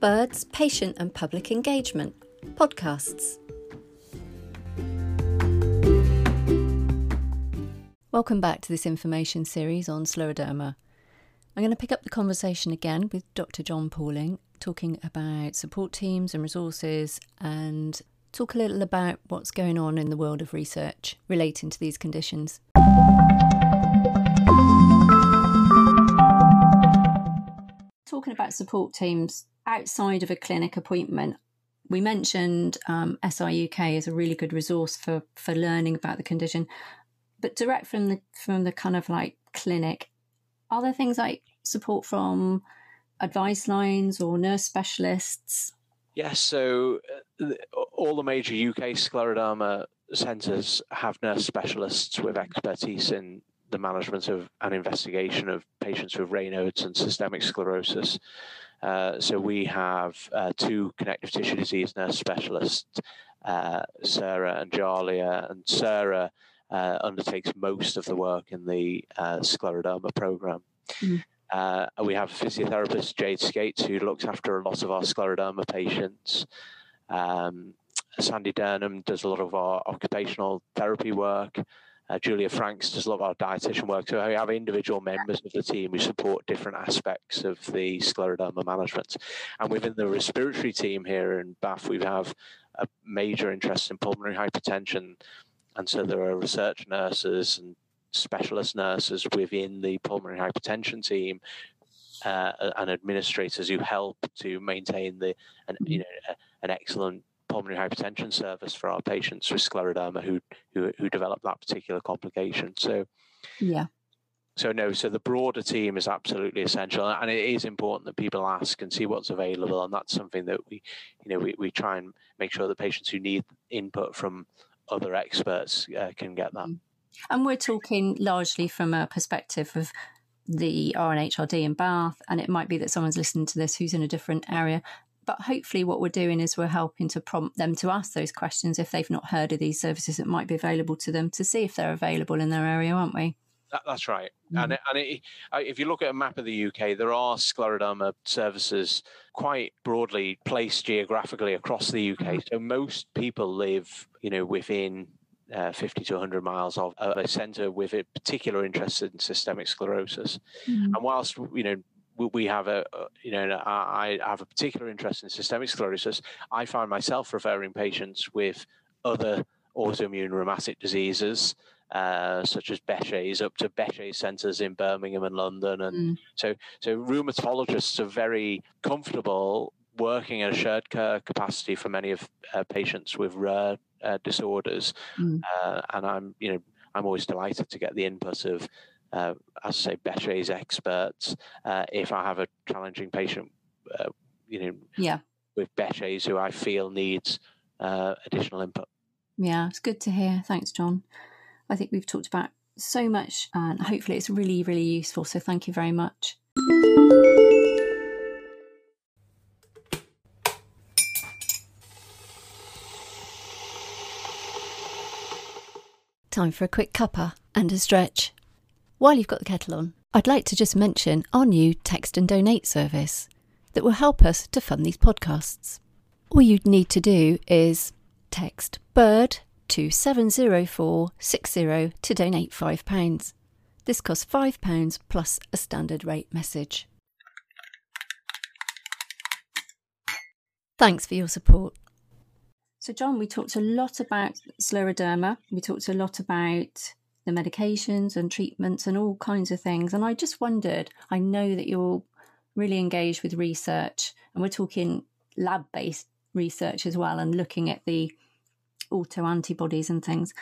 BIRD's Patient and Public Engagement podcasts. Welcome back to this information series on scleroderma. I'm going to pick up the conversation again with Dr. John Pauling, talking about support teams and resources, and talk a little about what's going on in the world of research relating to these conditions. Talking about support teams outside of a clinic appointment, we mentioned SIUK is a really good resource for learning about the condition, but direct from the kind of like clinic, are there things like support from advice lines or nurse specialists? Yes, so all the major UK scleroderma centres have nurse specialists with expertise in the management of and investigation of patients with Raynaud's and systemic sclerosis. So we have two connective tissue disease nurse specialists, Sarah and Jahlia, and Sarah undertakes most of the work in the scleroderma programme. Mm. We have physiotherapist Jade Skates, who looks after a lot of our scleroderma patients. Sandy Durnham does a lot of our occupational therapy work. Julia Franks does a lot of our dietitian work. So we have individual members of the team who support different aspects of the scleroderma management. And within the respiratory team here in Bath, we have a major interest in pulmonary hypertension. And so there are research nurses and specialist nurses within the pulmonary hypertension team and administrators who help to maintain an excellent pulmonary hypertension service for our patients with scleroderma who develop that particular complication. So the broader team is absolutely essential, and it is important that people ask and see what's available, and that's something that we try and make sure that patients who need input from other experts can get that. And we're talking largely from a perspective of the RNHRD in Bath, and it might be that someone's listening to this who's in a different area, but hopefully what we're doing is we're helping to prompt them to ask those questions if they've not heard of these services that might be available to them, to see if they're available in their area, aren't we? That's right. Mm. And if you look at a map of the UK, there are scleroderma services quite broadly placed geographically across the UK. So most people live, within 50 to 100 miles of a centre with a particular interest in systemic sclerosis. Mm. And whilst, we have I have a particular interest in systemic sclerosis, I find myself referring patients with other autoimmune rheumatic diseases, such as Bechet's, up to Bechet's centres in Birmingham and London. And so rheumatologists are very comfortable working in a shared care capacity for many of patients with rare disorders, and I'm always delighted to get the input of, as I say, Bechet's experts. If I have a challenging patient, with Bechet's who I feel needs additional input. Yeah, it's good to hear. Thanks, John. I think we've talked about so much, and hopefully it's really, really useful. So thank you very much. Time for a quick cuppa and a stretch. While you've got the kettle on, I'd like to just mention our new Text and Donate service that will help us to fund these podcasts. All you'd need to do is text BIRD to 70460 to donate £5. This costs £5 plus a standard rate message. Thanks for your support. So, John, we talked a lot about scleroderma. We talked a lot about the medications and treatments and all kinds of things. And I just wondered, I know that you're really engaged with research, and we're talking lab-based research as well, and looking at the autoantibodies and things.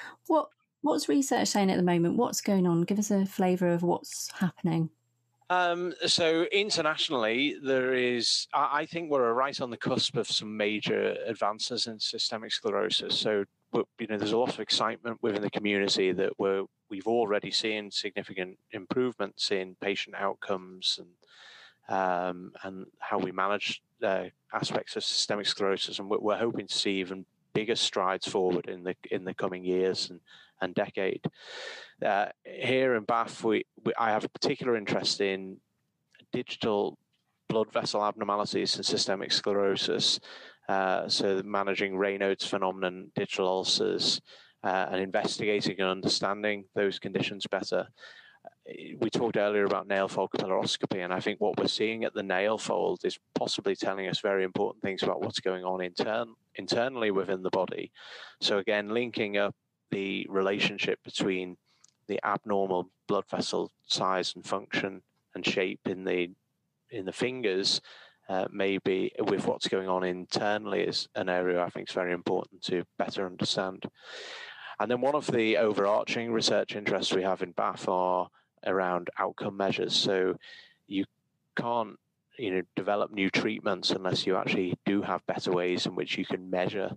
What's research saying at the moment? What's going on? Give us a flavour of what's happening. So internationally, I think we're right on the cusp of some major advances in systemic sclerosis. So, there's a lot of excitement within the community that we've already seen significant improvements in patient outcomes and how we manage aspects of systemic sclerosis. And we're hoping to see even bigger strides forward in the coming years and decade. Here in Bath, I have a particular interest in digital blood vessel abnormalities and systemic sclerosis, so managing Raynaud's phenomenon, digital ulcers, and investigating and understanding those conditions better. We talked earlier about nail fold capilloscopy, and I think what we're seeing at the nail fold is possibly telling us very important things about what's going on internally within the body. So again, linking up the relationship between the abnormal blood vessel size and function and shape in the fingers, maybe with what's going on internally, is an area I think is very important to better understand. And then one of the overarching research interests we have in Bath are around outcome measures. So you can't, develop new treatments unless you actually do have better ways in which you can measure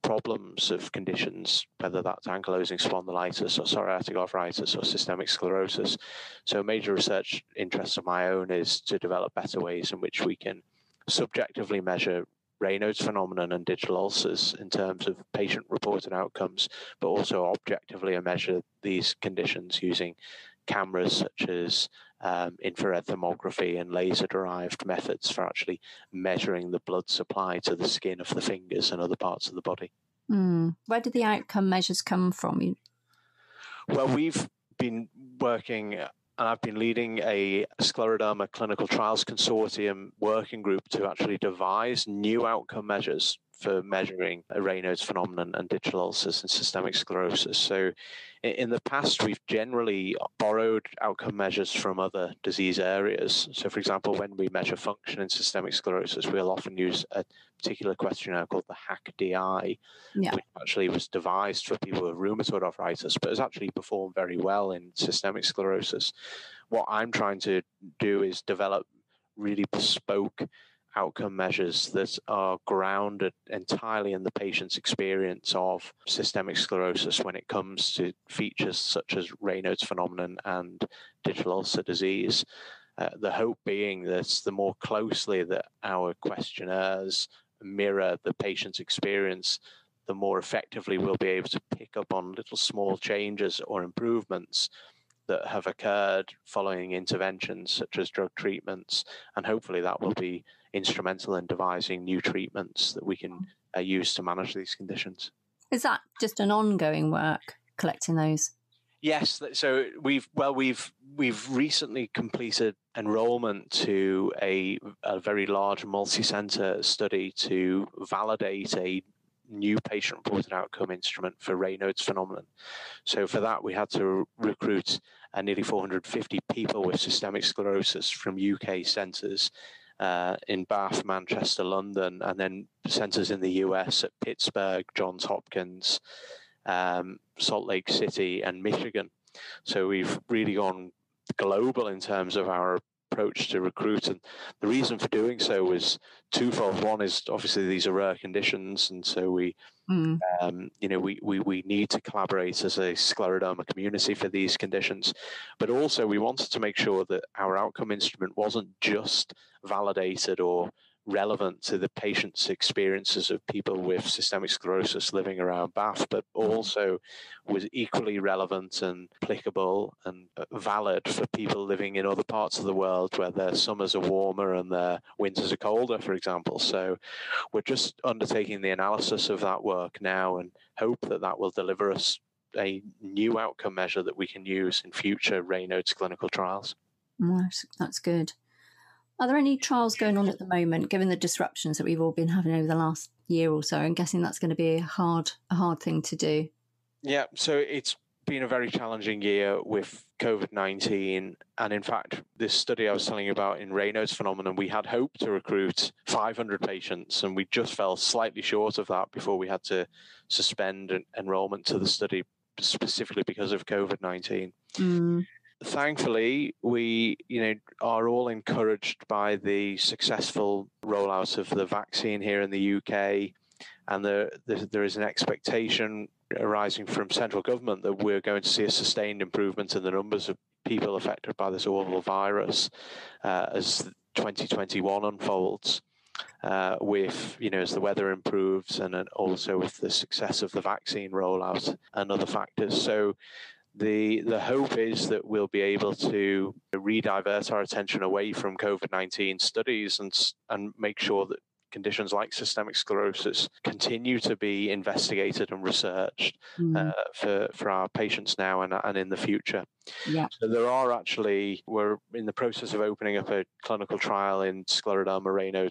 problems of conditions, whether that's ankylosing spondylitis or psoriatic arthritis or systemic sclerosis. So a major research interest of my own is to develop better ways in which we can subjectively measure Raynaud's phenomenon and digital ulcers in terms of patient-reported outcomes, but also objectively measure these conditions using cameras such as infrared thermography and laser-derived methods for actually measuring the blood supply to the skin of the fingers and other parts of the body. Where do the outcome measures come from? Well, we've been working... and I've been leading a scleroderma clinical trials consortium working group to actually devise new outcome measures for measuring Raynaud's phenomenon and digital ulcers and systemic sclerosis. So in the past, we've generally borrowed outcome measures from other disease areas. So for example, when we measure function in systemic sclerosis, we'll often use a particular questionnaire called the HACDI, which actually was devised for people with rheumatoid arthritis, but has actually performed very well in systemic sclerosis. What I'm trying to do is develop really bespoke outcome measures that are grounded entirely in the patient's experience of systemic sclerosis when it comes to features such as Raynaud's phenomenon and digital ulcer disease. The hope being that the more closely that our questionnaires mirror the patient's experience, the more effectively we'll be able to pick up on little small changes or improvements that have occurred following interventions such as drug treatments, and hopefully that will be instrumental in devising new treatments that we can use to manage these conditions. Is that just an ongoing work, collecting those? Yes. So we've recently completed enrollment to a very large multi-centre study to validate a new patient-reported outcome instrument for Raynaud's phenomenon. So for that, we had to recruit nearly 450 people with systemic sclerosis from UK centres in Bath, Manchester, London, and then centres in the US at Pittsburgh, Johns Hopkins, Salt Lake City, and Michigan. So we've really gone global in terms of our approach to recruit, and the reason for doing so was twofold. One is obviously these are rare conditions, and so we need to collaborate as a scleroderma community for these conditions, but also we wanted to make sure that our outcome instrument wasn't just validated or relevant to the patient's experiences of people with systemic sclerosis living around Bath, but also was equally relevant and applicable and valid for people living in other parts of the world where their summers are warmer and their winters are colder, for example. So we're just undertaking the analysis of that work now and hope that that will deliver us a new outcome measure that we can use in future Raynaud's clinical trials. That's good. Are there any trials going on at the moment, given the disruptions that we've all been having over the last year or so? I'm guessing that's going to be a hard thing to do. Yeah, so it's been a very challenging year with COVID-19. And in fact, this study I was telling you about in Raynaud's phenomenon, we had hoped to recruit 500 patients, and we just fell slightly short of that before we had to suspend enrollment to the study, specifically because of COVID-19. Thankfully, we are all encouraged by the successful rollout of the vaccine here in the UK, and there is an expectation arising from central government that we're going to see a sustained improvement in the numbers of people affected by this awful virus as 2021 unfolds, with as the weather improves and also with the success of the vaccine rollout and other factors. So the hope is that we'll be able to to redivert our attention away from COVID-19 studies and make sure that conditions like systemic sclerosis continue to be investigated and researched for our patients now and in the future. Yeah. So we're in the process of opening up a clinical trial in Sclerodal Moreno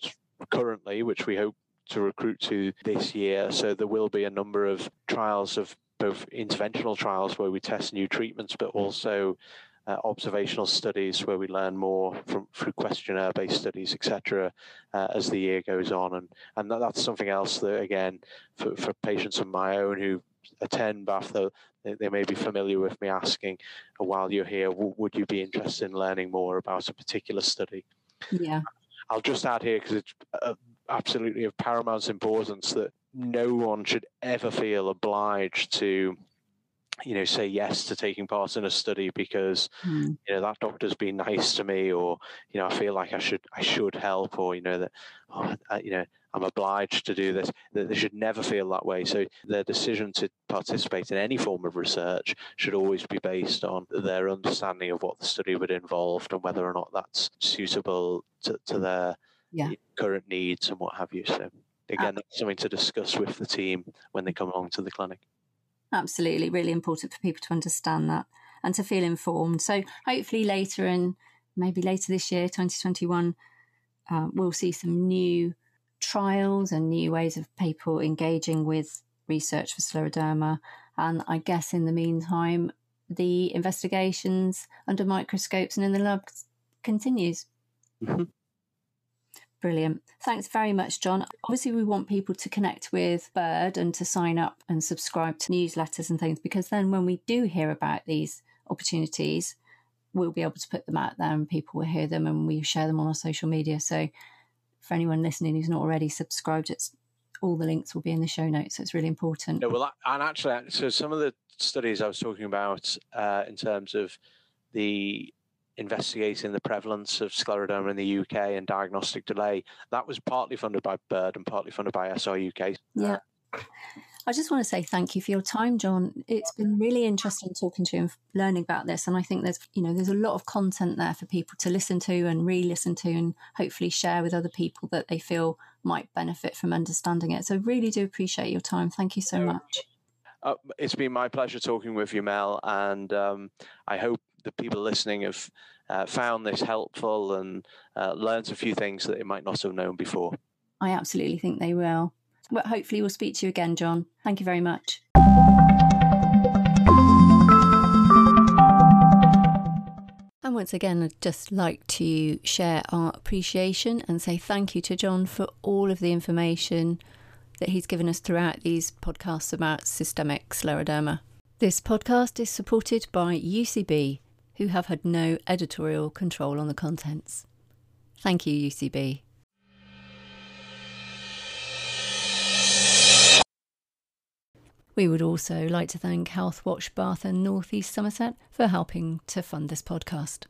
currently, which we hope to recruit to this year. So there will be a number of trials, of both interventional trials where we test new treatments, but also observational studies where we learn more through questionnaire-based studies, etc., as the year goes on. And that's something else that, again, for patients of my own who attend Bath, they may be familiar with me asking, while you're here, would you be interested in learning more about a particular study? Yeah. I'll just add here, because it's absolutely of paramount importance that no one should ever feel obliged to say yes to taking part in a study because that doctor's been nice to me, or I feel like I should help, or I'm obliged to do this. That they should never feel that way. So their decision to participate in any form of research should always be based on their understanding of what the study would involve and whether or not that's suitable to their current needs and what have you. So again, that's something to discuss with the team when they come along to the clinic. Absolutely, really important for people to understand that and to feel informed. So hopefully maybe later this year, 2021, we'll see some new trials and new ways of people engaging with research for scleroderma. And I guess in the meantime, the investigations under microscopes and in the lab continues. Mm-hmm. Brilliant. Thanks very much, John. Obviously, we want people to connect with BIRD and to sign up and subscribe to newsletters and things, because then when we do hear about these opportunities, we'll be able to put them out there and people will hear them and we share them on our social media. So for anyone listening who's not already subscribed, all the links will be in the show notes. So it's really important. Yeah, well, and actually, so some of the studies I was talking about in terms of the investigating the prevalence of scleroderma in the UK and diagnostic delay, that was partly funded by BIRD and partly funded by SRUK. Yeah. I just want to say thank you for your time, John. It's been really interesting talking to you and learning about this. And I think there's a lot of content there for people to listen to and re-listen to and hopefully share with other people that they feel might benefit from understanding it. So I really do appreciate your time. Thank you so much. It's been my pleasure talking with you, Mel, and I hope the people listening have found this helpful and learned a few things that they might not have known before. I absolutely think they will. But hopefully we'll speak to you again, John. Thank you very much. And once again, I'd just like to share our appreciation and say thank you to John for all of the information that he's given us throughout these podcasts about systemic scleroderma. This podcast is supported by UCB, who have had no editorial control on the contents. Thank you, UCB. We would also like to thank Healthwatch Bath and North East Somerset for helping to fund this podcast.